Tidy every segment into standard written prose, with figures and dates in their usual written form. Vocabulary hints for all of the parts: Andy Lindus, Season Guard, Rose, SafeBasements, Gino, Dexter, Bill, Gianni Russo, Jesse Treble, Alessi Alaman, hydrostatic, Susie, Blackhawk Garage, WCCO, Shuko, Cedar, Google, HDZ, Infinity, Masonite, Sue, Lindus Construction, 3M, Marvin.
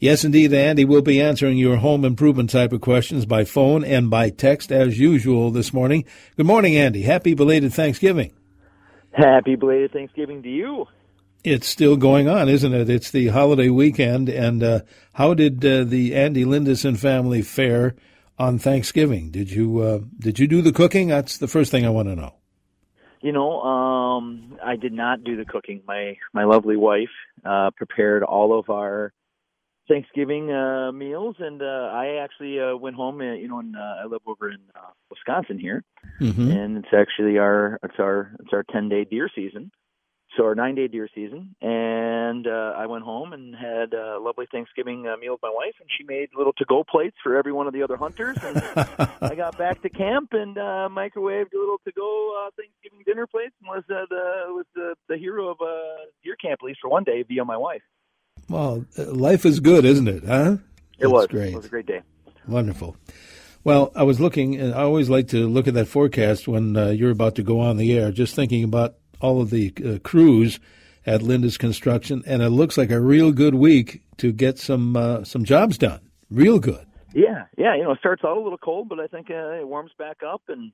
Yes, indeed, Andy will be answering your home improvement type of questions by phone and by text as usual this morning. Good morning, Andy. Happy belated Thanksgiving. Happy belated Thanksgiving to you. It's still going on, isn't it? It's the holiday weekend, and how did the Andy Lindus and family fare on Thanksgiving? Did you do the cooking? That's the first thing I want to know. You know, I did not do the cooking. My lovely wife prepared all of our Thanksgiving meals, and I actually went home. I live over in Wisconsin here, mm-hmm. and it's actually our 10-day deer season, so our 9-day deer season. And I went home and had a lovely Thanksgiving meal with my wife, and she made little to-go plates for every one of the other hunters. And I got back to camp and microwaved a little to-go Thanksgiving dinner plates, and was the hero of deer camp, at least for one day, via my wife. Well, life is good, isn't it? Huh? It was. Great. It was a great day. Wonderful. Well, I was looking, and I always like to look at that forecast when you're about to go on the air, just thinking about all of the crews at Lindus Construction, and it looks like a real good week to get some jobs done. Real good. Yeah. It starts out a little cold, but I think it warms back up, and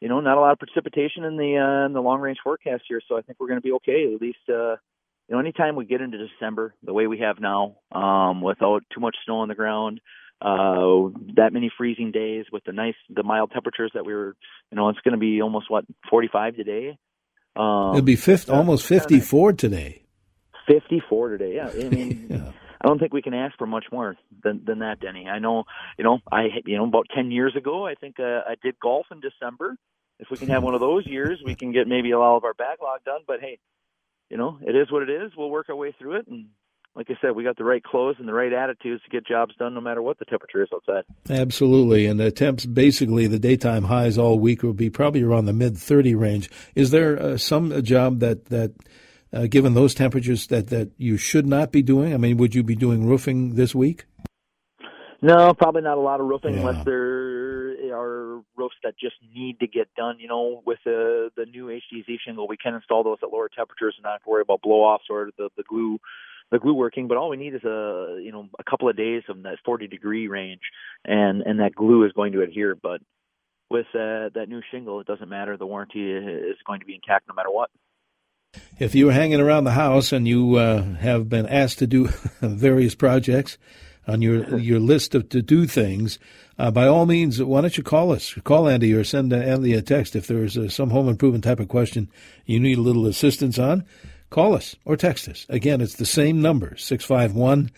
not a lot of precipitation in the long range forecast here, so I think we're going to be okay at least. Anytime we get into December, the way we have now, without too much snow on the ground, that many freezing days with the mild temperatures that we were, it's going to be almost 45 today. It'll be almost 54 today. 54 today. Yeah. I mean, yeah. I don't think we can ask for much more than that, Denny. I know, about 10 years ago, I think I did golf in December. If we can have one of those years, we can get maybe all of our backlog done. But hey. It is what it is. We'll work our way through it. And like I said, we got the right clothes and the right attitudes to get jobs done no matter what the temperature is outside. Absolutely. And the temps, basically the daytime highs all week will be probably around the mid-30 range. Is there some job that given those temperatures, that you should not be doing? I mean, would you be doing roofing this week? No, probably not a lot of roofing unless there are roofs that just need to get done. With the new HDZ shingle, we can install those at lower temperatures and not have to worry about blow-offs or the glue working. But all we need is a couple of days of that 40-degree range, and that glue is going to adhere. But with that new shingle, it doesn't matter. The warranty is going to be intact no matter what. If you were hanging around the house and you have been asked to do various projects, on your list of to-do things, by all means, why don't you call us? Call Andy or send Andy a text if there's some home improvement type of question you need a little assistance on. Call us or text us. Again, it's the same number, 651-989-9226,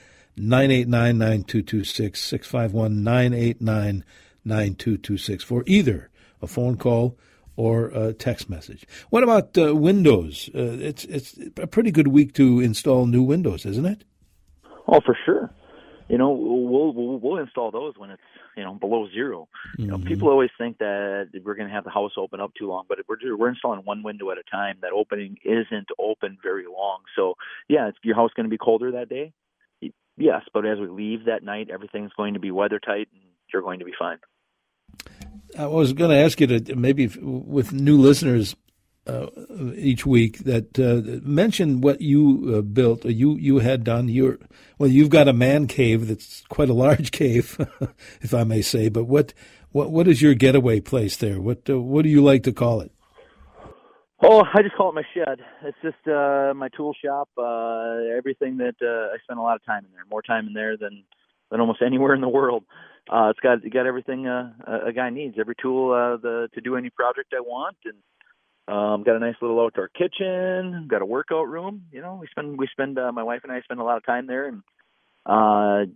651-989-9226 for either a phone call or a text message. What about windows? It's a pretty good week to install new windows, isn't it? Oh, for sure. We'll install those when it's below zero. Mm-hmm. People always think that we're going to have the house open up too long, but we're installing one window at a time. That opening isn't open very long, so yeah, your house going to be colder that day. Yes, but as we leave that night, everything's going to be weather tight, and you're going to be fine. I was going to ask you to maybe with new listeners each week that mention what you built, you had done. You've got a man cave that's quite a large cave, if I may say. But what is your getaway place there? What do you like to call it? Oh, I just call it my shed. It's just my tool shop. Everything that I spend a lot of time in there, more time in there than almost anywhere in the world. It's got everything a guy needs. Every tool to do any project I want. And got a nice little outdoor kitchen, got a workout room. My wife and I spend a lot of time there. And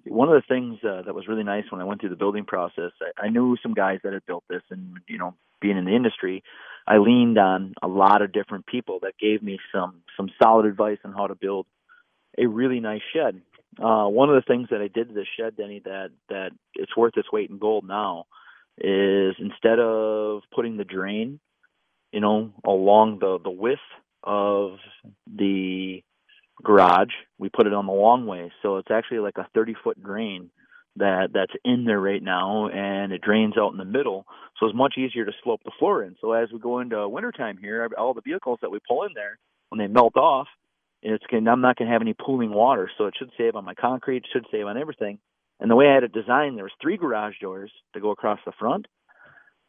one of the things that was really nice when I went through the building process, I knew some guys that had built this, and, being in the industry, I leaned on a lot of different people that gave me some solid advice on how to build a really nice shed. One of the things that I did to this shed, Denny, that it's worth its weight in gold now is instead of putting the drain, along the width of the garage, we put it on the long way. So it's actually like a 30-foot drain that's in there right now, and it drains out in the middle. So it's much easier to slope the floor in. So as we go into wintertime here, all the vehicles that we pull in there, when they melt off, I'm not going to have any pooling water, so it should save on my concrete, should save on everything. And the way I had it designed, there was 3 garage doors to go across the front.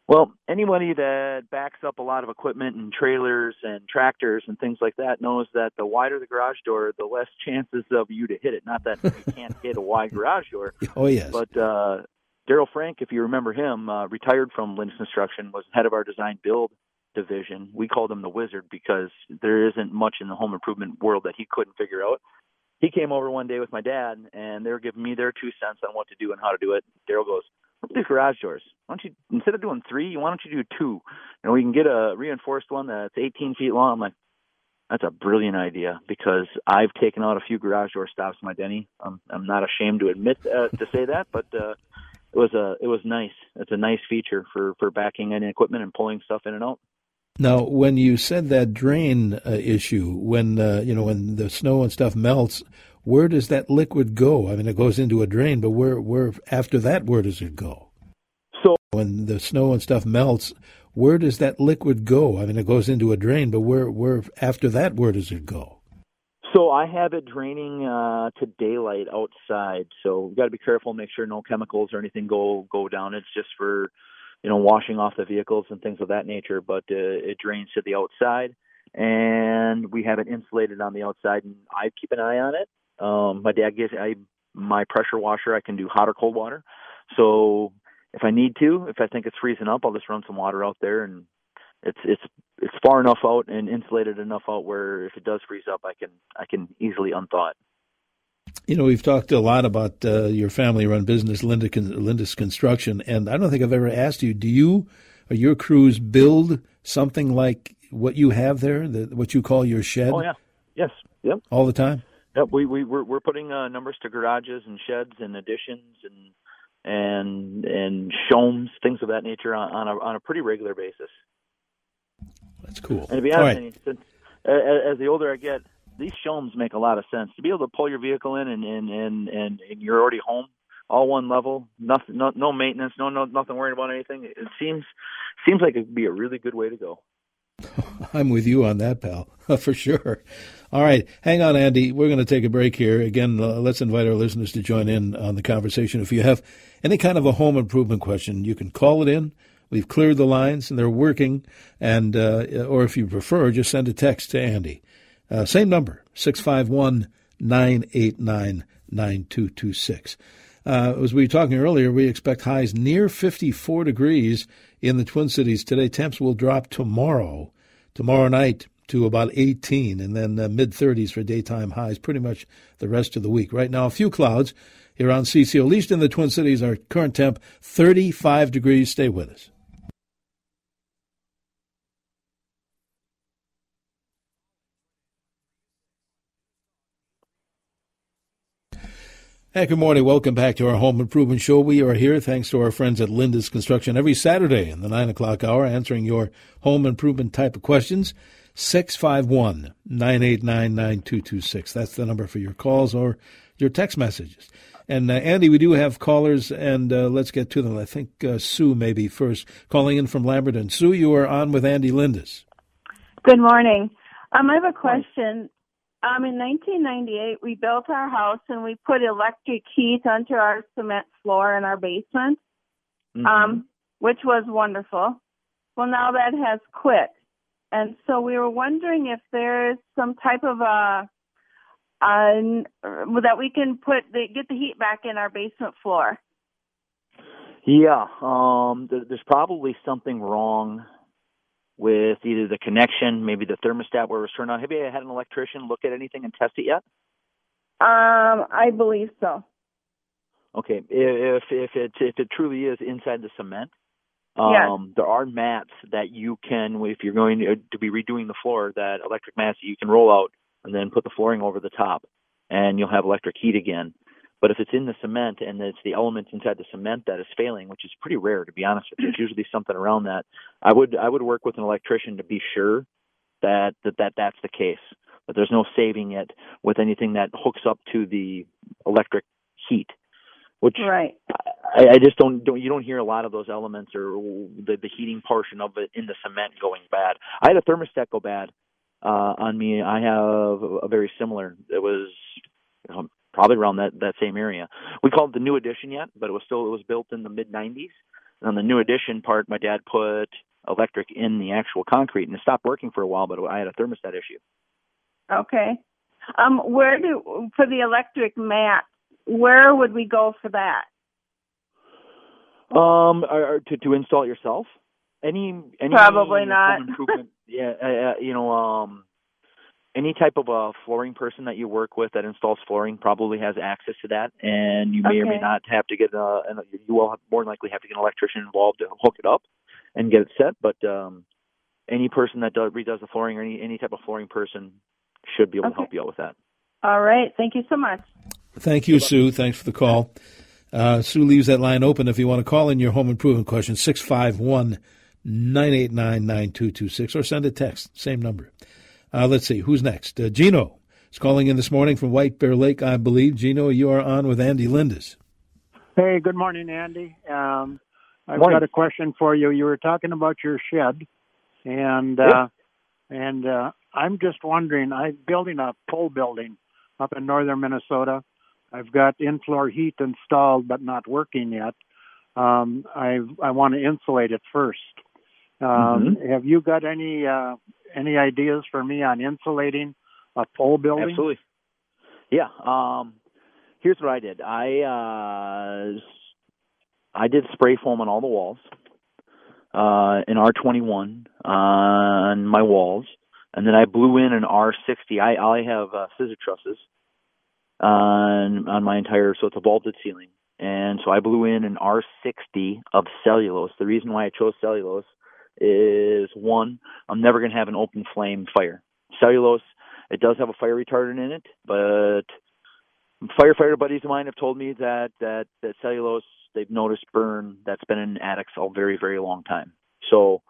Well, anybody that backs up a lot of equipment and trailers and tractors and things like that knows that the wider the garage door, the less chances of you to hit it. Not that you can't hit a wide garage door. Oh, yes. But Daryl Frank, if you remember him, retired from Lindus Construction, was head of our design build division. We called him the Wizard because there isn't much in the home improvement world that he couldn't figure out. He came over one day with my dad, and they were giving me their 2 cents on what to do and how to do it. Daryl goes, "Let's do garage doors. Why don't you, instead of doing 3, why don't you do 2? And we can get a reinforced one that's 18 feet long." I'm like, that's a brilliant idea, because I've taken out a few garage door stops in my Denny. I'm not ashamed to admit to say that, but it was nice. It's a nice feature for backing in equipment and pulling stuff in and out. Now, when you said that drain issue, when the snow and stuff melts, where does that liquid go? I mean, it goes into a drain, but where after that, where does it go? So when the snow and stuff melts, where does that liquid go? I mean, it goes into a drain, but where after that, where does it go? So I have it draining to daylight outside. So we've got to be careful, make sure no chemicals or anything go down. It's just for washing off the vehicles and things of that nature, but it drains to the outside, and we have it insulated on the outside, and I keep an eye on it. My dad gives my pressure washer, I can do hot or cold water. So if I need to, if I think it's freezing up, I'll just run some water out there, and it's far enough out and insulated enough out where if it does freeze up, I can easily unthaw it. We've talked a lot about your family-run business, Lindus Construction, and I don't think I've ever asked you, do you or your crews build something like what you have there, what you call your shed? Oh, yeah. Yes. Yep. All the time? Yep. We're putting numbers to garages and sheds and additions and shomes, things of that nature on a pretty regular basis. That's cool. And to be honest, right. As the older I get, these shomes make a lot of sense. To be able to pull your vehicle in and you're already home, all one level, nothing, no maintenance, no nothing worrying about anything. It seems like it'd be a really good way to go. I'm with you on that, pal, for sure. All right, hang on, Andy. We're going to take a break here. Again, let's invite our listeners to join in on the conversation. If you have any kind of a home improvement question, you can call it in. We've cleared the lines and they're working. And or if you prefer, just send a text to Andy. Same number, 651-989-9226. As we were talking earlier, we expect highs near 54 degrees in the Twin Cities today. Temps will drop tomorrow night to about 18, and then mid-30s for daytime highs pretty much the rest of the week. Right now, a few clouds here on CCO, at least in the Twin Cities. Our current temp, 35 degrees. Stay with us. Hey, good morning. Welcome back to our Home Improvement Show. We are here thanks to our friends at Lindus Construction every Saturday in the 9 o'clock hour, answering your home improvement type of questions. 651-989-9226. That's the number for your calls or your text messages. And, Andy, we do have callers, and let's get to them. I think Sue may be first, calling in from Lamberton. Sue, you are on with Andy Lindus. Good morning. I have a question. In 1998, we built our house and we put electric heat onto our cement floor in our basement, mm-hmm. Which was wonderful. Well, now that has quit. And so we were wondering if there's some type of that we can get the heat back in our basement floor. Yeah, there's probably something wrong with either the connection, maybe the thermostat where it was turned on. Have you had an electrician look at anything and test it yet? I believe so. Okay, if it truly is inside the cement, yes. There are mats that you can, if you're going to be redoing the floor, that electric mats that you can roll out and then put the flooring over the top, and you'll have electric heat again. But if it's in the cement and it's the elements inside the cement that is failing, which is pretty rare, to be honest with you, it's usually something around that. I would work with an electrician to be sure that that's the case. But there's no saving it with anything that hooks up to the electric heat, which right. I just don't you don't hear a lot of those elements or the heating portion of it in the cement going bad. I had a thermostat go bad on me. I have a very similar. It was probably around that same area. We called it the New Edition yet, but it was built in the mid-'90s. And on the New Edition part, my dad put electric in the actual concrete, and it stopped working for a while. But I had a thermostat issue. Okay. For the electric mat, where would we go for that? To install it yourself? Any probably not. Yeah, any type of a flooring person that you work with that installs flooring probably has access to that, and you may or may not have to get you will more than likely have to get an electrician involved to hook it up and get it set. But any person that redoes the flooring or any type of flooring person should be able to help you out with that. All right, thank you so much. Thank you, Sue. Thanks for the call. Sue leaves that line open if you want to call in your home improvement question, 651-989-9226, or send a text, same number. Let's see, who's next? Gino is calling in this morning from White Bear Lake, I believe. Gino, you are on with Andy Lindus. Hey, good morning, Andy. I've got a question for you. You were talking about your shed, and I'm just wondering, I'm building a pole building up in northern Minnesota. I've got in-floor heat installed but not working yet. I want to insulate it first. Have you got any ideas for me on insulating a pole building? Absolutely. Yeah. Here's what I did. I did spray foam on all the walls, an R21 on my walls, and then I blew in an R60. I have scissor trusses on my entire, so it's a vaulted ceiling. And so I blew in an R60 of cellulose. The reason why I chose cellulose is, one, I'm never going to have an open flame fire. Cellulose, it does have a fire retardant in it, but firefighter buddies of mine have told me that cellulose, they've noticed burn that's been in attics a very, very long time. So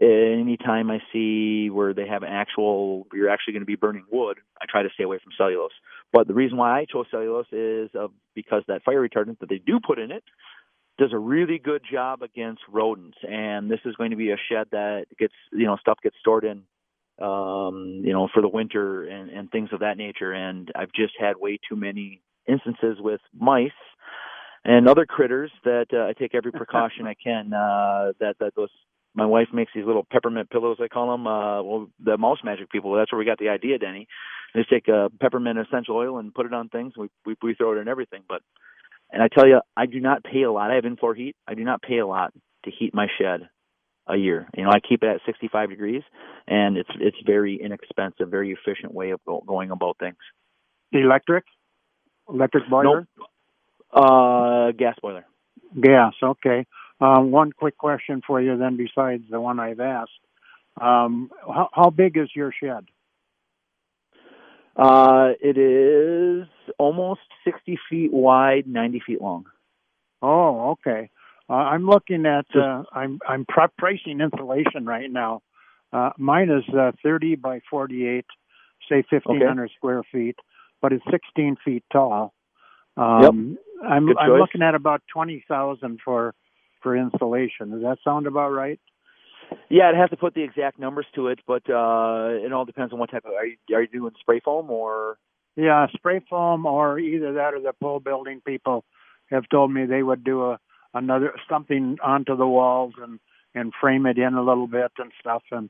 any time I see where they have you're actually going to be burning wood, I try to stay away from cellulose. But the reason why I chose cellulose is because that fire retardant that they do put in it does a really good job against rodents. And this is going to be a shed that gets stored in, for the winter and things of that nature. And I've just had way too many instances with mice and other critters that I take every precaution I can. My wife makes these little peppermint pillows, I call them. The Mouse Magic people. That's where we got the idea, Denny. They just take peppermint essential oil and put it on things. We throw it in everything. And I tell you, I do not pay a lot. I have in-floor heat. I do not pay a lot to heat my shed a year. I keep it at 65 degrees, and it's very inexpensive, very efficient way of going about things. Electric boiler? Nope. Gas boiler. Gas, okay. One quick question for you then, besides the one I've asked. How big is your shed? It is almost 60 feet wide, 90 feet long. Oh, okay. I'm looking at I'm pricing insulation right now. Mine is 30 by 48, say 1,500 square feet, but it's 16 feet tall. Yep. I'm looking at about $20,000 for insulation. Does that sound about right? Yeah, I'd have to put the exact numbers to it, but it all depends on what type of. Are you doing spray foam or? Yeah, spray foam, or either that or the pole building people have told me they would do something onto the walls and frame it in a little bit and stuff and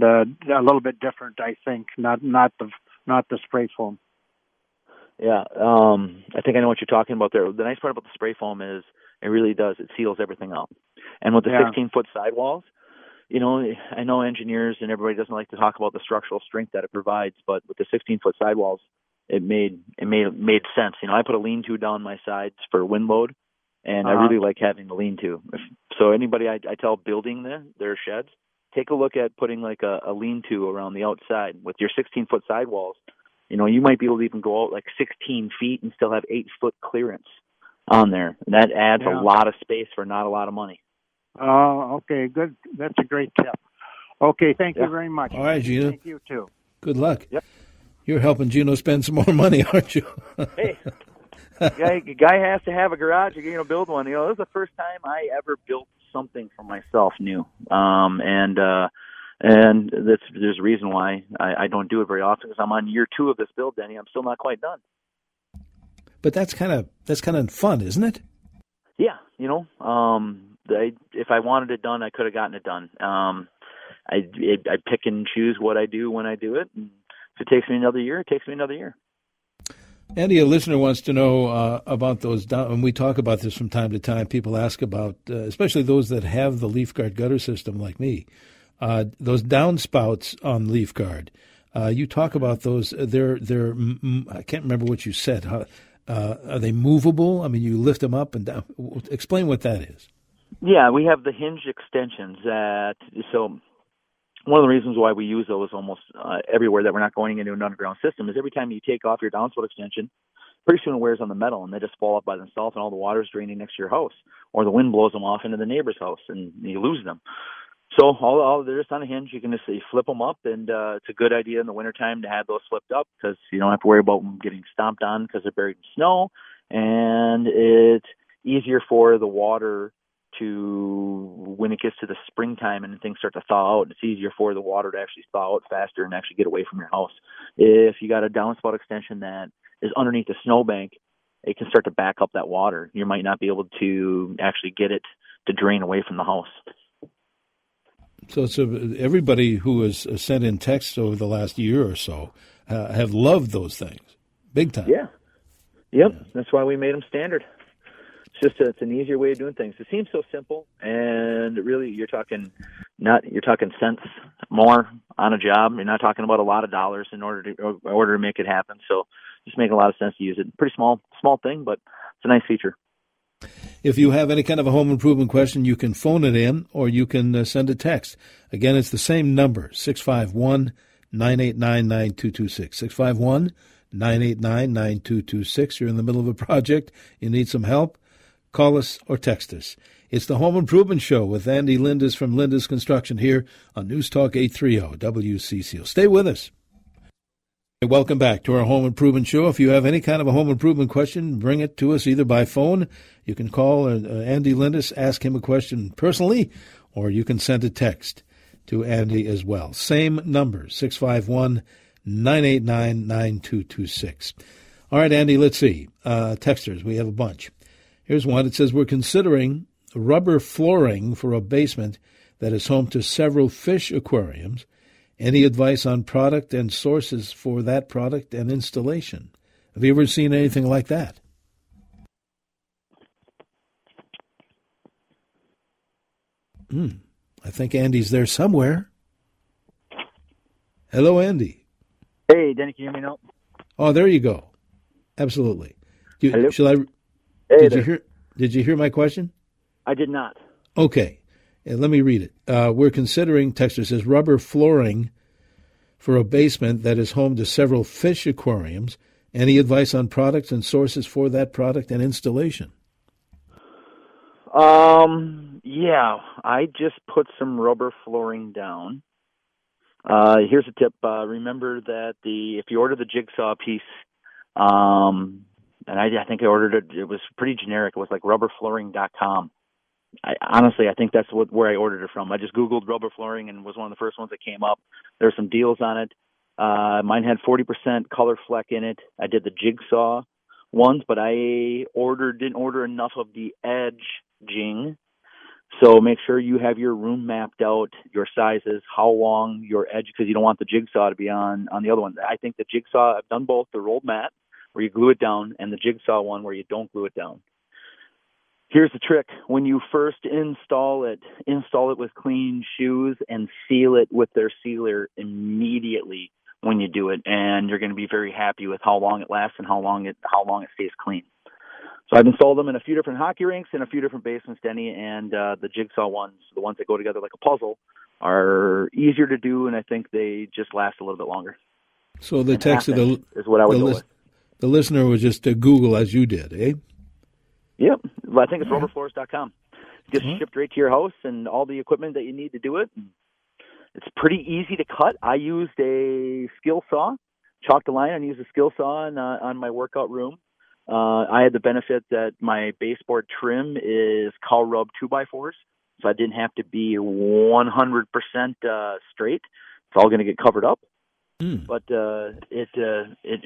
a little bit different, I think, not the spray foam. Yeah, I think I know what you're talking about there. The nice part about the spray foam is it really does. It seals everything up. And with the 16-foot sidewalls, I know engineers and everybody doesn't like to talk about the structural strength that it provides, but with the 16-foot sidewalls, it made sense. I put a lean-to down my sides for wind load, and I really like having the lean-to. So anybody I tell building their sheds, take a look at putting like a lean-to around the outside with your 16-foot sidewalls. You might be able to even go out like 16 feet and still have 8-foot clearance on there. And that adds a lot of space for not a lot of money. Oh, okay. Good. That's a great tip. Okay. Thank you very much. All right, Gino. Thank you, too. Good luck. Yep. You're helping Gino spend some more money, aren't you? Hey, the guy has to have a garage to build one. This is the first time I ever built something for myself new. And there's a reason why I don't do it very often, because I'm on year 2 of this build, Denny. I'm still not quite done. But that's kind of fun, isn't it? Yeah, you know, if I wanted it done, I could have gotten it done. I pick and choose what I do when I do it. And if it takes me another year, it takes me another year. Andy, a listener wants to know about those. And we talk about this from time to time. People ask about, especially those that have the LeafGuard gutter system, like me. Those downspouts on LeafGuard. You talk about those. I can't remember what you said. Are they movable? I mean, you lift them up and down. Explain what that is. Yeah, we have the hinge extensions. So one of the reasons why we use those almost everywhere that we're not going into an underground system is every time you take off your downspout extension, pretty soon it wears on the metal, and they just fall off by themselves, and all the water's draining next to your house, or the wind blows them off into the neighbor's house, and you lose them. So all they're just on a hinge. You can just flip them up, and it's a good idea in the wintertime to have those flipped up because you don't have to worry about them getting stomped on because they're buried in snow, and it's easier for the water to, when it gets to the springtime and things start to thaw out, it's easier for the water to actually thaw out faster and actually get away from your house. If you got a downspout extension that is underneath the snowbank, it can start to back up that water. You might not be able to actually get it to drain away from the house. So everybody who has sent in texts over the last year or so have loved those things, big time. Yeah. Yep, yeah. That's why we made them standard. It's just it's an easier way of doing things. It seems so simple, and really you're talking cents more on a job. You're not talking about a lot of dollars in order to make it happen. So just make a lot of sense to use it. Pretty small thing, but it's a nice feature. If you have any kind of a home improvement question, you can phone it in or you can send a text. Again, it's the same number, 651-989-9226. 651-989-9226. You're in the middle of a project, you need some help, call us or text us. It's the Home Improvement Show with Andy Lindus from Lindus Construction here on News Talk 830 WCCO. Stay with us. Welcome back to our Home Improvement Show. If you have any kind of a home improvement question, bring it to us either by phone. You can call Andy Lindus, ask him a question personally, or you can send a text to Andy as well. Same number, 651-989-9226. All right, Andy, let's see. Texters, we have a bunch. Here's one. It says, we're considering rubber flooring for a basement that is home to several fish aquariums. Any advice on product and sources for that product and installation? Have you ever seen anything like that? I think Andy's there somewhere. Hello, Andy. Hey, Denny, can you hear me now? Oh, there you go. Absolutely. Hello? Did you hear my question? I did not. Okay. And let me read it. We're considering, Texter says, rubber flooring for a basement that is home to several fish aquariums. Any advice on products and sources for that product and installation? Yeah, I just put some rubber flooring down. Here's a tip. Remember that if you order the jigsaw piece, and I think I ordered it. It was pretty generic. It was like rubberflooring.com. I think that's where I ordered it from. I just Googled rubber flooring and was one of the first ones that came up. There were some deals on it. Mine had 40% color fleck in it. I did the jigsaw ones, but I didn't order enough of the edging. So make sure you have your room mapped out, your sizes, how long your edge, because you don't want the jigsaw to be on the other one. I think the jigsaw, I've done both, the rolled mat where you glue it down and the jigsaw one where you don't glue it down. Here's the trick. When you first install it with clean shoes and seal it with their sealer immediately when you do it, and you're going to be very happy with how long it lasts and how long it stays clean. So I've installed them in a few different hockey rinks and a few different basements, Denny, and the jigsaw ones, the ones that go together like a puzzle, are easier to do, and I think they just last a little bit longer. So the text of the is what I would go with. The listener was just to Google as you did, eh? Yep. I think it's rubberfloors.com. Just shipped right to your house and all the equipment that you need to do it. It's pretty easy to cut. I used a skill saw, chalked a line, and used a skill saw on my workout room. I had the benefit that my baseboard trim is cow rub 2x4s, so I didn't have to be 100% straight. It's all going to get covered up. But it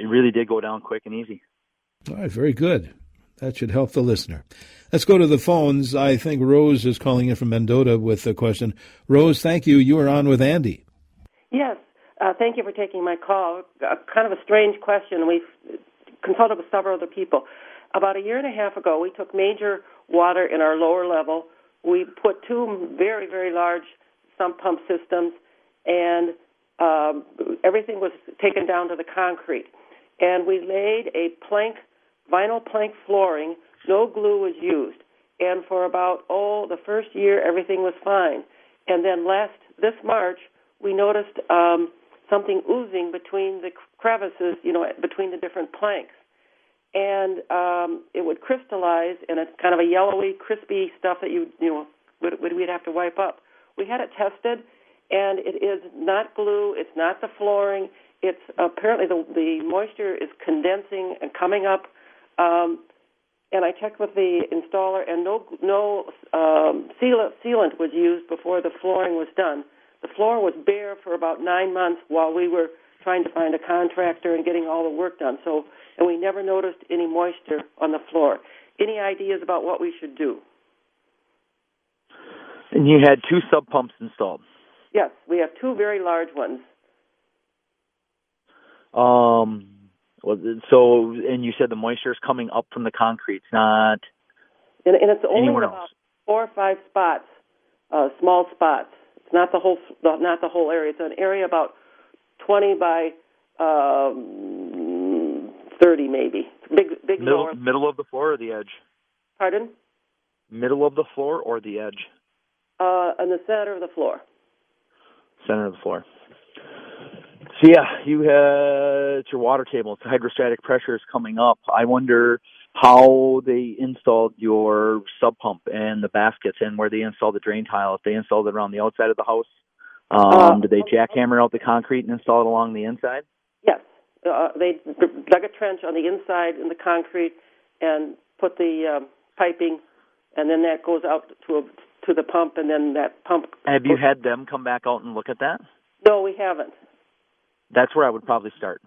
really did go down quick and easy. All right, very good. That should help the listener. Let's go to the phones. I think Rose is calling in from Mendota with a question. Rose, thank you. You are on with Andy. Yes. Thank you for taking my call. Kind of a strange question. We've consulted with several other people. About a year and a half ago, we took major water in our lower level. We put two very, very large sump pump systems, and everything was taken down to the concrete. And we laid a plank, vinyl plank flooring. No glue was used. And for about, the first year, everything was fine. And then this March, we noticed something oozing between the crevices, between the different planks. And it would crystallize, and it's kind of a yellowy, crispy stuff that we'd have to wipe up. We had it tested, and it is not glue. It's not the flooring. It's apparently the moisture is condensing and coming up. And I checked with the installer, and no sealant was used before the flooring was done. The floor was bare for about 9 months while we were trying to find a contractor and getting all the work done. So, and we never noticed any moisture on the floor. Any ideas about what we should do? And you had two sub pumps installed. Yes, we have two very large ones. So, and you said the moisture is coming up from the concrete. It's not. And it's only about 4 or 5 spots, small spots. It's not the whole area. It's an area about 20 by 30, maybe. Big middle of the floor or the edge? Pardon? Middle of the floor or the edge? On the center of the floor. Center of the floor. So, yeah, it's your water table. It's the hydrostatic pressure is coming up. I wonder how they installed your sub pump and the baskets and where they installed the drain tile. If they installed it around the outside of the house, did they jackhammer out the concrete and install it along the inside? Yes. They dug a trench on the inside in the concrete and put the piping, and then that goes out to the pump, and then that pump... Have you had them come back out and look at that? No, we haven't. That's where I would probably start.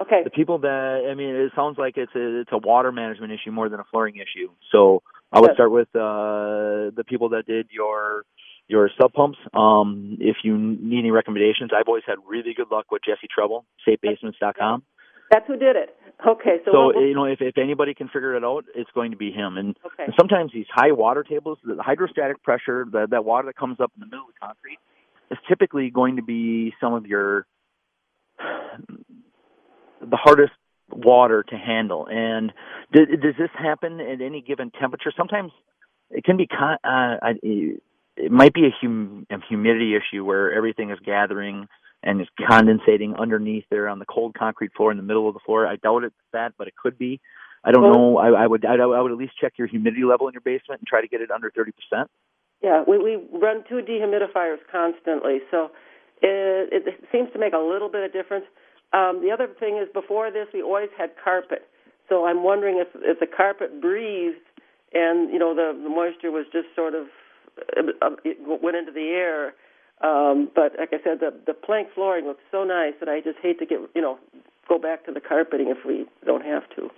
Okay. The people that, it sounds like it's a water management issue more than a flooring issue. So I would start with the people that did your sub pumps. If you need any recommendations, I've always had really good luck with Jesse Treble, SafeBasements.com. That's who did it. Okay. So if anybody can figure it out, it's going to be him. And sometimes these high water tables, the hydrostatic pressure, that water that comes up in the middle of the concrete, is typically going to be some of the hardest water to handle. And does this happen at any given temperature? Sometimes it can be it might be a humidity issue where everything is gathering and is condensating underneath there on the cold concrete floor in the middle of the floor. I doubt it's that, but it could be. I don't know. I would at least check your humidity level in your basement and try to get it under 30%. Yeah, we run 2 dehumidifiers constantly, so it seems to make a little bit of difference. The other thing is, before this, we always had carpet. So I'm wondering if the carpet breathed and, the moisture was just sort of went into the air. But like I said, the plank flooring looks so nice that I just hate to go back to the carpeting if we don't have to.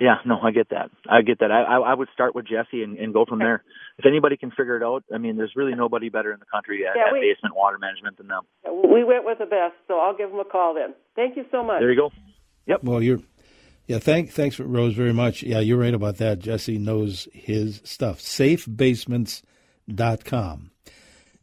Yeah, no, I get that. I would start with Jesse and go from there. If anybody can figure it out, there's really nobody better in the country at basement water management than them. We went with the best, so I'll give them a call then. Thank you so much. There you go. Yep. Well, thanks, Rose, very much. Yeah, you're right about that. Jesse knows his stuff. SafeBasements.com.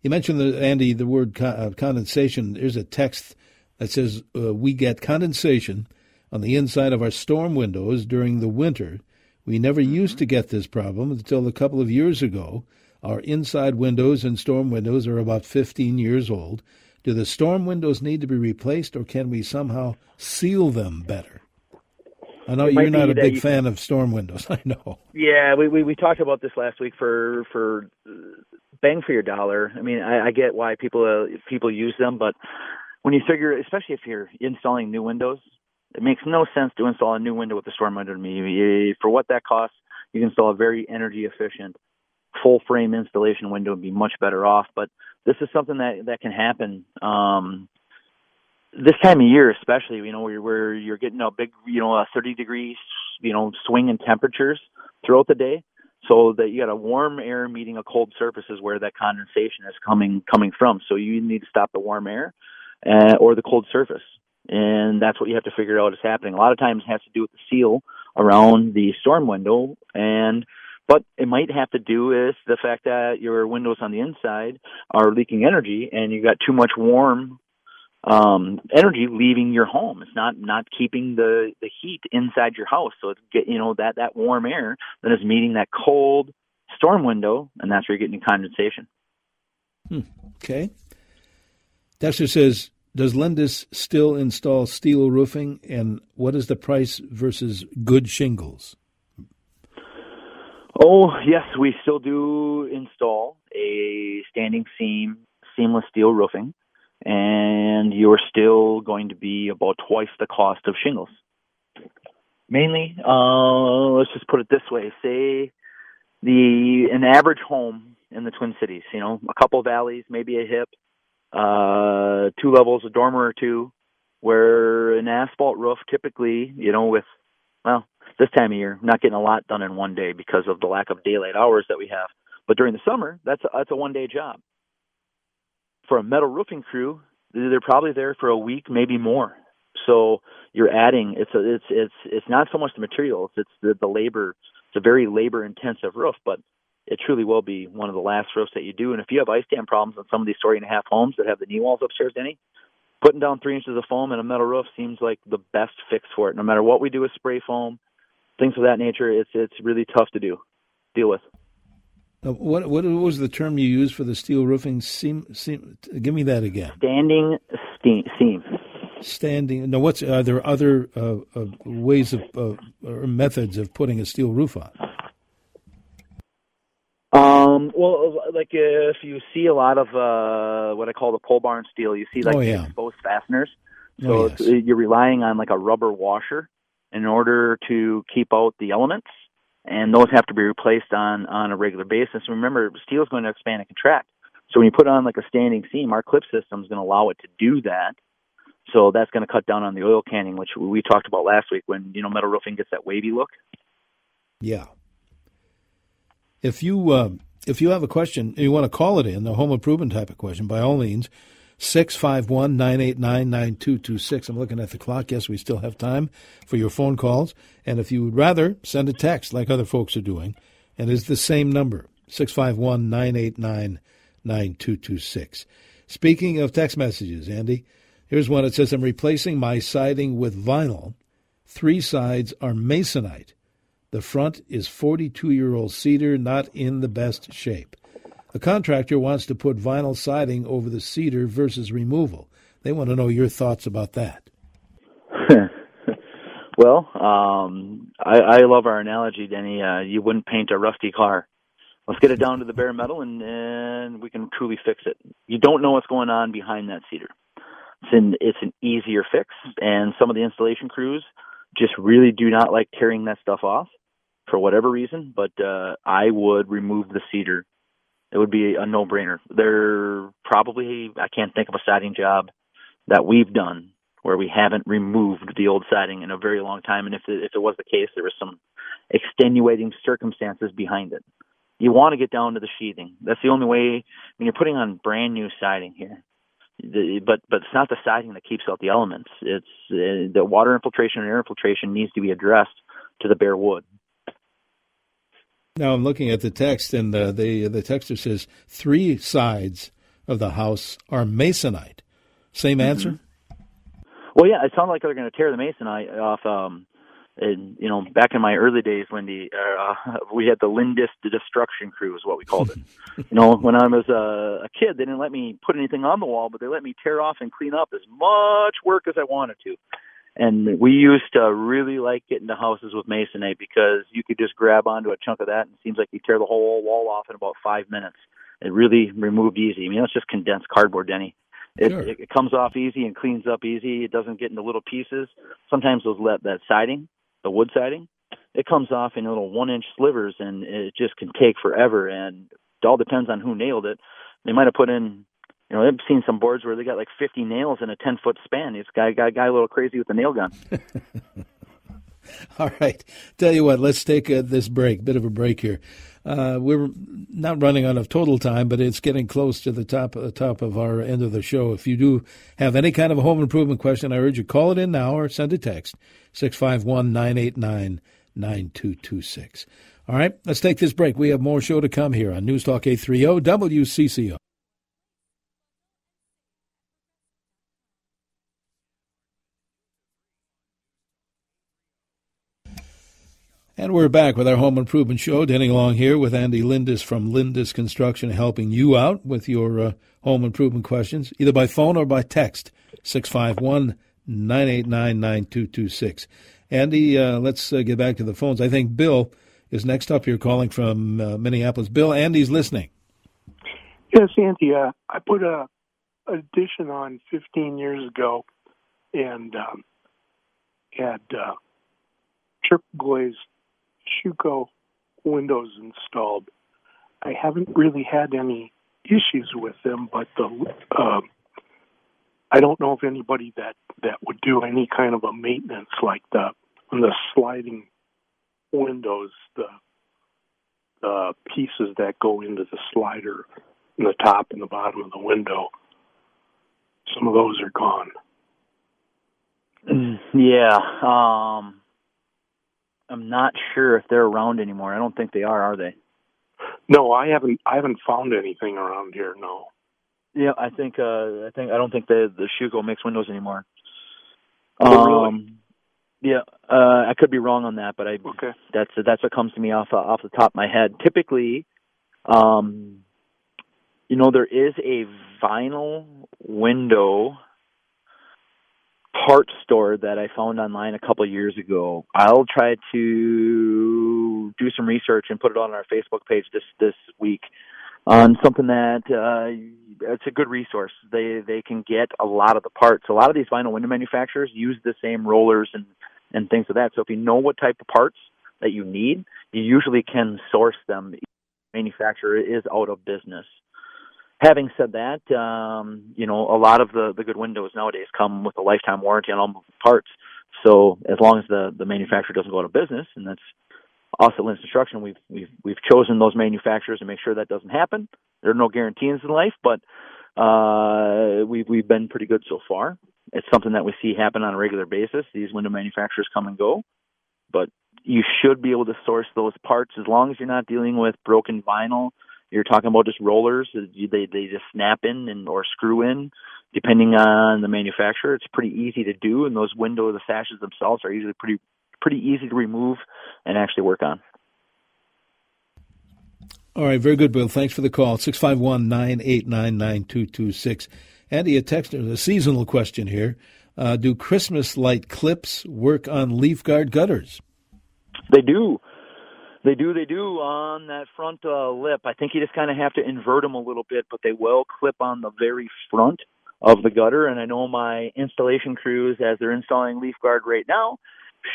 You mentioned, Andy, the word condensation. There's a text that says, we get condensation on the inside of our storm windows during the winter. We never used to get this problem until a couple of years ago. Our inside windows and storm windows are about 15 years old. Do the storm windows need to be replaced, or can we somehow seal them better? I know you're not a big fan of storm windows, I know. Yeah, we talked about this last week for bang for your dollar. I get why people use them, but when you figure, especially if you're installing new windows, it makes no sense to install a new window with a storm window to me. For what that costs, you can install a very energy efficient, full frame installation window and be much better off. But this is something that can happen this time of year, especially, you know, where you're getting a big, you know, a 30 degree, you know, swing in temperatures throughout the day. So that you got a warm air meeting a cold surface is where that condensation is coming from. So you need to stop the warm air or the cold surface. And that's what you have to figure out is happening. A lot of times it has to do with the seal around the storm window. But it might have to do with the fact that your windows on the inside are leaking energy and you got too much warm energy leaving your home. It's not keeping the heat inside your house. So it's that warm air that is meeting that cold storm window, and that's where you're getting condensation. Okay. Dexter says, does Lindus still install steel roofing, and what is the price versus good shingles? Oh, yes, we still do install a standing seamless steel roofing. And you're still going to be about twice the cost of shingles. Mainly, let's just put it this way. Say an average home in the Twin Cities, you know, a couple valleys, maybe a hip, two levels, a dormer or two, where an asphalt roof typically, you know, this time of year, not getting a lot done in one day because of the lack of daylight hours that we have. But during the summer, that's a one-day job. For a metal roofing crew, they're probably there for a week, maybe more. So you're adding. It's not so much the materials; it's the labor. It's a very labor-intensive roof, but it truly will be one of the last roofs that you do. And if you have ice dam problems on some of these story-and-a-half homes that have the knee walls upstairs, Denny, putting down 3 inches of foam and a metal roof seems like the best fix for it. No matter what we do with spray foam, things of that nature, it's really tough to deal with. What was the term you used for the steel roofing seam? Give me that again. Standing seam. Standing. Now, are there other ways of or methods of putting a steel roof on? Well, like if you see a lot of what I call the pole barn steel, you see exposed fasteners. So you're relying on like a rubber washer in order to keep out the elements. And those have to be replaced on a regular basis. Remember, steel is going to expand and contract. So when you put on like a standing seam, our clip system is going to allow it to do that. So that's going to cut down on the oil canning, which we talked about last week when, you know, metal roofing gets that wavy look. Yeah. If you have a question and you want to call it in, a home improvement type of question, by all means, 651-989-9226. I'm looking at the clock. Yes, we still have time for your phone calls. And if you would rather, send a text like other folks are doing. And it's the same number, 651-989-9226. Speaking of text messages, Andy, here's one that says, I'm replacing my siding with vinyl. 3 sides are masonite. The front is 42-year-old cedar, not in the best shape. The contractor wants to put vinyl siding over the cedar versus removal. They want to know your thoughts about that. Well, I love our analogy, Denny. You wouldn't paint a rusty car. Let's get it down to the bare metal, and we can truly fix it. You don't know what's going on behind that cedar. It's an easier fix, and some of the installation crews just really do not like tearing that stuff off for whatever reason, but I would remove the cedar. It would be a no-brainer. There probably, I can't think of a siding job that we've done where we haven't removed the old siding in a very long time. And if it was the case, there was some extenuating circumstances behind it. You want to get down to the sheathing. That's the only way when you're putting on brand new siding here. But it's not the siding that keeps out the elements. It's the water infiltration and air infiltration needs to be addressed to the bare wood. Now I'm looking at the text, and the texter says 3 sides of the house are masonite. Same answer? Well, yeah, it sounds like they're going to tear the masonite off. And, you know, back in my early days, Wendy, we had the Lindus Construction crew is what we called it. You know, when I was a kid, they didn't let me put anything on the wall, but they let me tear off and clean up as much work as I wanted to. And we used to really like getting to houses with masonite because you could just grab onto a chunk of that, and it seems like you tear the whole wall off in about 5 minutes. It really removed easy. I mean, it's just condensed cardboard, Denny. It comes off easy and cleans up easy. It doesn't get into little pieces. Sometimes those let that siding, the wood siding, it comes off in little 1-inch slivers, and it just can take forever. And it all depends on who nailed it. They might have put in, you know, I've seen some boards where they got like 50 nails in a 10-foot span. This guy a little crazy with the nail gun. All right. Tell you what, let's take this break, bit of a break here. We're not running out of total time, but it's getting close to the top of our end of the show. If you do have any kind of a home improvement question, I urge you call it in now or send a text, 651-989-9226. All right, let's take this break. We have more show to come here on News Talk 830 WCCO. And we're back with our Home Improvement Show. Denning along here with Andy Lindus from Lindus Construction, helping you out with your home improvement questions, either by phone or by text, 651-989-9226. Andy, let's get back to the phones. I think Bill is next up here calling from Minneapolis. Bill, Andy's listening. Yes, Andy, I put an addition on 15 years ago and had triple-glazed Shuko windows installed. I haven't really had any issues with them, but I don't know if anybody that would do any kind of a maintenance like that on the sliding windows, the pieces that go into the slider in the top and the bottom of the window. Some of those are gone. Yeah. I'm not sure if they're around anymore. I don't think they are they? No, I haven't found anything around here, no. Yeah, I don't think the Shuko makes windows anymore. Oh, really? Yeah, I could be wrong on that, but okay. That's what comes to me off the top of my head. Typically, you know, there is a vinyl window part store that I found online a couple of years ago. I'll try to do some research and put it on our Facebook page this week on something that it's a good resource. They can get a lot of the parts. A lot of these vinyl window manufacturers use the same rollers and things of that. So if you know what type of parts that you need, you usually can source them. The manufacturer is out of business. Having said that, you know, a lot of the good windows nowadays come with a lifetime warranty on all parts. So as long as the manufacturer doesn't go out of business, and that's us at Lindus Construction, we've chosen those manufacturers to make sure that doesn't happen. There are no guarantees in life, but we've been pretty good so far. It's something that we see happen on a regular basis. These window manufacturers come and go, but you should be able to source those parts as long as you're not dealing with broken vinyl. You're talking about just rollers. They just snap in or screw in, depending on the manufacturer. It's pretty easy to do, and those window, the sashes themselves are usually pretty easy to remove and actually work on. All right, very good, Bill. Thanks for the call. 651-989-9226. Andy, a texter, a seasonal question here. Do Christmas light clips work on LeafGuard gutters? They do. They do on that front lip. I think you just kind of have to invert them a little bit, but they will clip on the very front of the gutter. And I know my installation crews, as they're installing LeafGuard right now,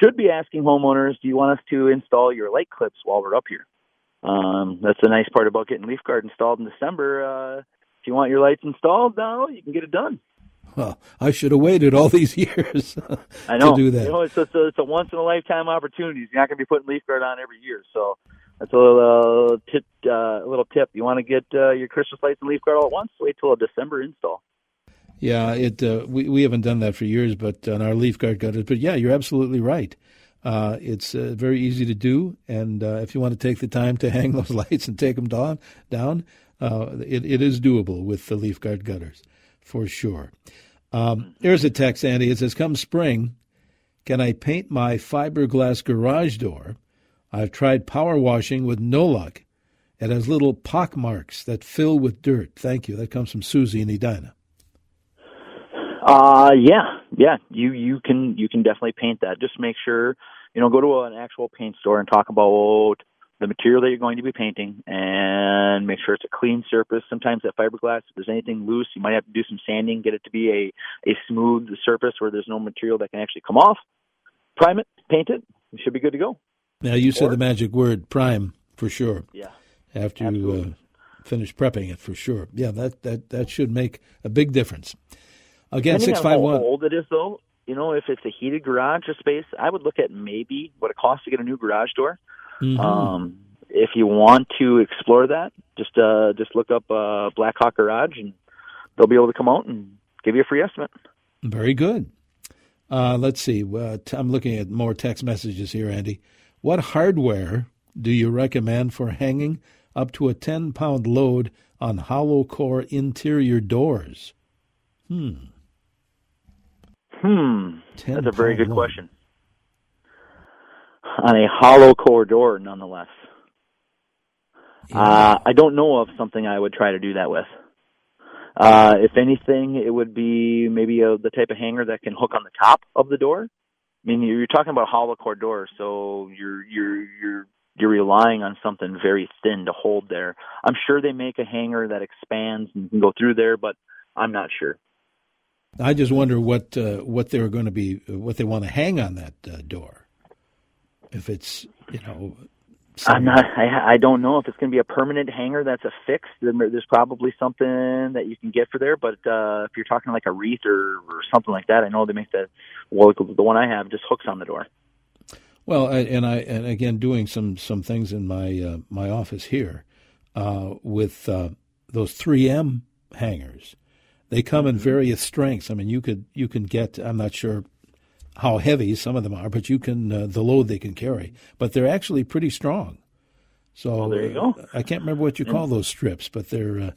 should be asking homeowners, do you want us to install your light clips while we're up here? That's the nice part about getting LeafGuard installed in December. If you want your lights installed now, you can get it done. Well, I should have waited all these years I know. To do that. You know, it's a once-in-a-lifetime opportunity. You're not going to be putting LeafGuard on every year. So that's a little tip. You want to get your Christmas lights and LeafGuard all at once? Wait till a December install. Yeah, we haven't done that for years, but on our LeafGuard gutters. But, yeah, you're absolutely right. It's very easy to do, and if you want to take the time to hang those lights and take them down, it is doable with the LeafGuard gutters. For sure. Here's a text, Andy. It says, come spring, can I paint my fiberglass garage door? I've tried power washing with no luck. It has little pock marks that fill with dirt. Thank you. That comes from Susie in Edina. Yeah. You can definitely paint that. Just make sure, you know, go to an actual paint store and talk about the material that you're going to be painting, and make sure it's a clean surface. Sometimes that fiberglass, if there's anything loose, you might have to do some sanding, get it to be a smooth surface where there's no material that can actually come off. Prime it, paint it, you should be good to go. Now, you said the magic word, prime, for sure. Yeah. After absolutely. You finish prepping it, for sure. Yeah, that should make a big difference. Again, depending 651. How old it is, though, you know, if it's a heated garage or space, I would look at maybe what it costs to get a new garage door. Mm-hmm. If you want to explore that, just look up Blackhawk Garage, and they'll be able to come out and give you a free estimate. Very good. Let's see. I'm looking at more text messages here, Andy. What hardware do you recommend for hanging up to a 10-pound load on hollow core interior doors? That's a very good question. On a hollow core door, nonetheless. Yeah. I don't know of something I would try to do that with. If anything, it would be maybe the type of hanger that can hook on the top of the door. I mean, you're talking about hollow core doors, so you're relying on something very thin to hold there. I'm sure they make a hanger that expands and can go through there, but I'm not sure. I just wonder what they want to hang on that door. If it's, you know, I don't know if it's going to be a permanent hanger that's a fix. Then there's probably something that you can get for there. But if you're talking like a wreath or something like that, I know they make the one I have just hooks on the door. Well, and again, doing some things in my office here with those 3M hangers. They come in various strengths. I mean, you can get, I'm not sure how heavy some of them are, but you can the load they can carry. But they're actually pretty strong. So there you go. I can't remember what you call those strips, but they're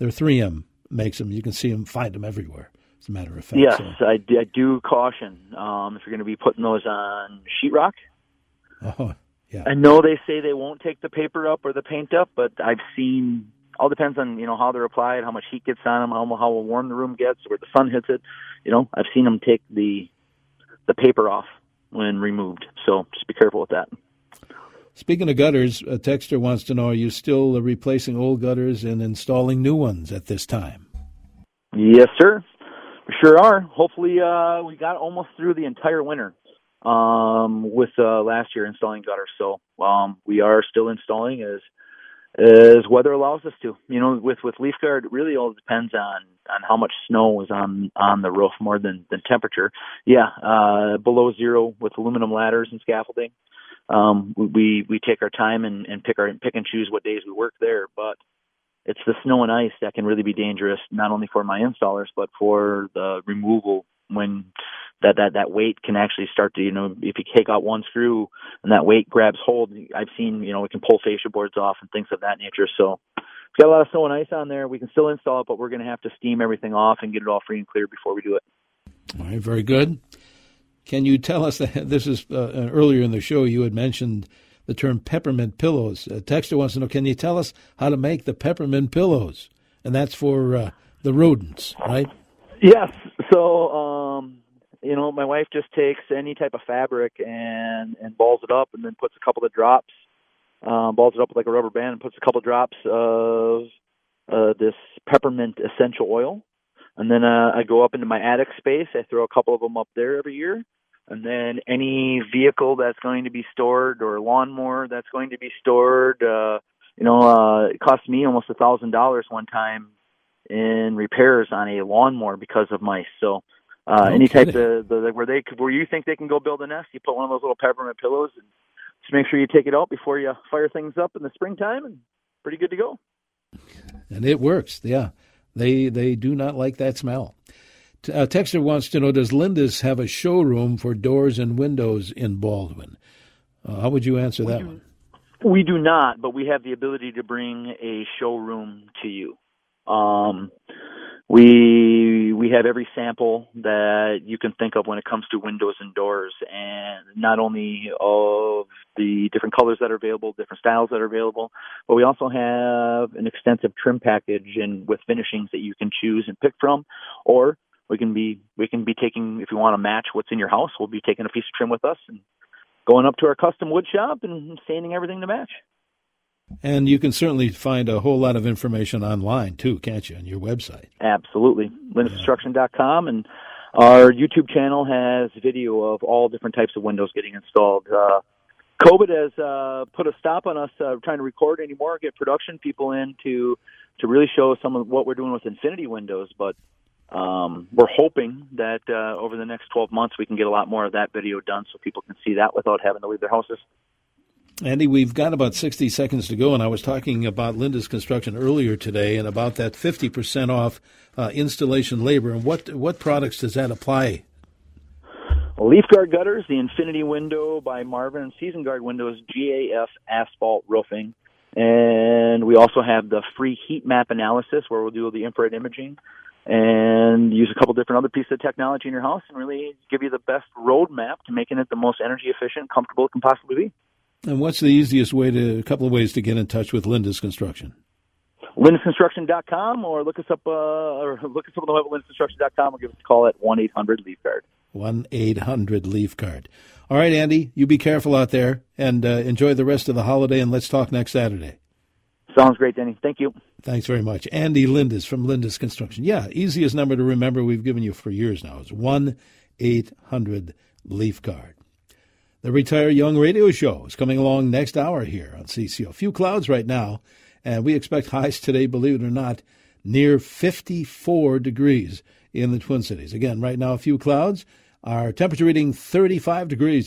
3M makes them. You can see them, find them everywhere. As a matter of fact. Yes, so. I do caution if you're going to be putting those on sheetrock. Oh, yeah. I know they say they won't take the paper up or the paint up, but I've seen. All depends on, you know, how they're applied, how much heat gets on them, how warm the room gets, where the sun hits it. You know, I've seen them take the paper off when removed. So just be careful with that. Speaking of gutters, a texter wants to know, are you still replacing old gutters and installing new ones at this time? Yes, sir. We sure are. Hopefully we got almost through the entire winter with last year installing gutters. So we are still installing as weather allows us to. You know, with LeafGuard, it really all depends on how much snow is on the roof more than temperature. Yeah, below zero with aluminum ladders and scaffolding. We take our time and pick and choose what days we work there. But it's the snow and ice that can really be dangerous, not only for my installers, but for the removal when that weight can actually start to, you know, if you take out one screw and that weight grabs hold, I've seen, you know, it can pull fascia boards off and things of that nature. So if we've got a lot of snow and ice on there, we can still install it, but we're going to have to steam everything off and get it all free and clear before we do it. All right, very good. Can you tell us, this is earlier in the show, you had mentioned the term peppermint pillows. A texter wants to know, can you tell us how to make the peppermint pillows? And that's for the rodents, right? Yes. So, you know, my wife just takes any type of fabric and balls it up and then puts a couple of drops, balls it up with like a rubber band and puts a couple of drops of this peppermint essential oil. And then I go up into my attic space. I throw a couple of them up there every year. And then any vehicle that's going to be stored or lawnmower that's going to be stored, you know, it cost me almost $1,000 one time in repairs on a lawnmower because of mice. So any type of where you think they can go build a nest, you put one of those little peppermint pillows and just make sure you take it out before you fire things up in the springtime, and pretty good to go. And it works. Yeah, they do not like that smell. Texter wants to know, does Lindus have a showroom for doors and windows in Baldwin? How would you answer that one? We do not, but we have the ability to bring a showroom to you. We have every sample that you can think of when it comes to windows and doors, and not only of the different colors that are available, different styles that are available, but we also have an extensive trim package and with finishings that you can choose and pick from, or we can be taking, if you want to match what's in your house, we'll be taking a piece of trim with us and going up to our custom wood shop and sanding everything to match. And you can certainly find a whole lot of information online, too, can't you, on your website? Absolutely. LindusConstruction.com, and our YouTube channel has video of all different types of windows getting installed. COVID has put a stop on us trying to record anymore, get production people in to really show some of what we're doing with Infinity windows. But we're hoping that over the next 12 months we can get a lot more of that video done so people can see that without having to leave their houses. Andy, we've got about 60 seconds to go, and I was talking about Lindus Construction earlier today and about that 50% off installation labor. And what products does that apply? LeafGuard gutters, the Infinity window by Marvin, and Season Guard windows, GAF asphalt roofing. And we also have the free heat map analysis where we'll do the infrared imaging and use a couple different other pieces of technology in your house and really give you the best roadmap to making it the most energy efficient, comfortable it can possibly be. And what's the easiest way to, a couple of ways to get in touch with Lindus Construction? LindusConstruction.com, or look us up on the web at LindusConstruction.com, or give us a call at 1-800-LeafGuard. 1-800-LeafGuard. All right, Andy, you be careful out there and enjoy the rest of the holiday, and let's talk next Saturday. Sounds great, Danny. Thank you. Thanks very much. Andy Lindus from Lindus Construction. Yeah, easiest number to remember, we've given you for years now. It's 1-800-LeafGuard. The Retire Young radio show is coming along next hour here on CCO. A few clouds right now, and we expect highs today, believe it or not, near 54 degrees in the Twin Cities. Again, right now, a few clouds. Our temperature reading 35 degrees.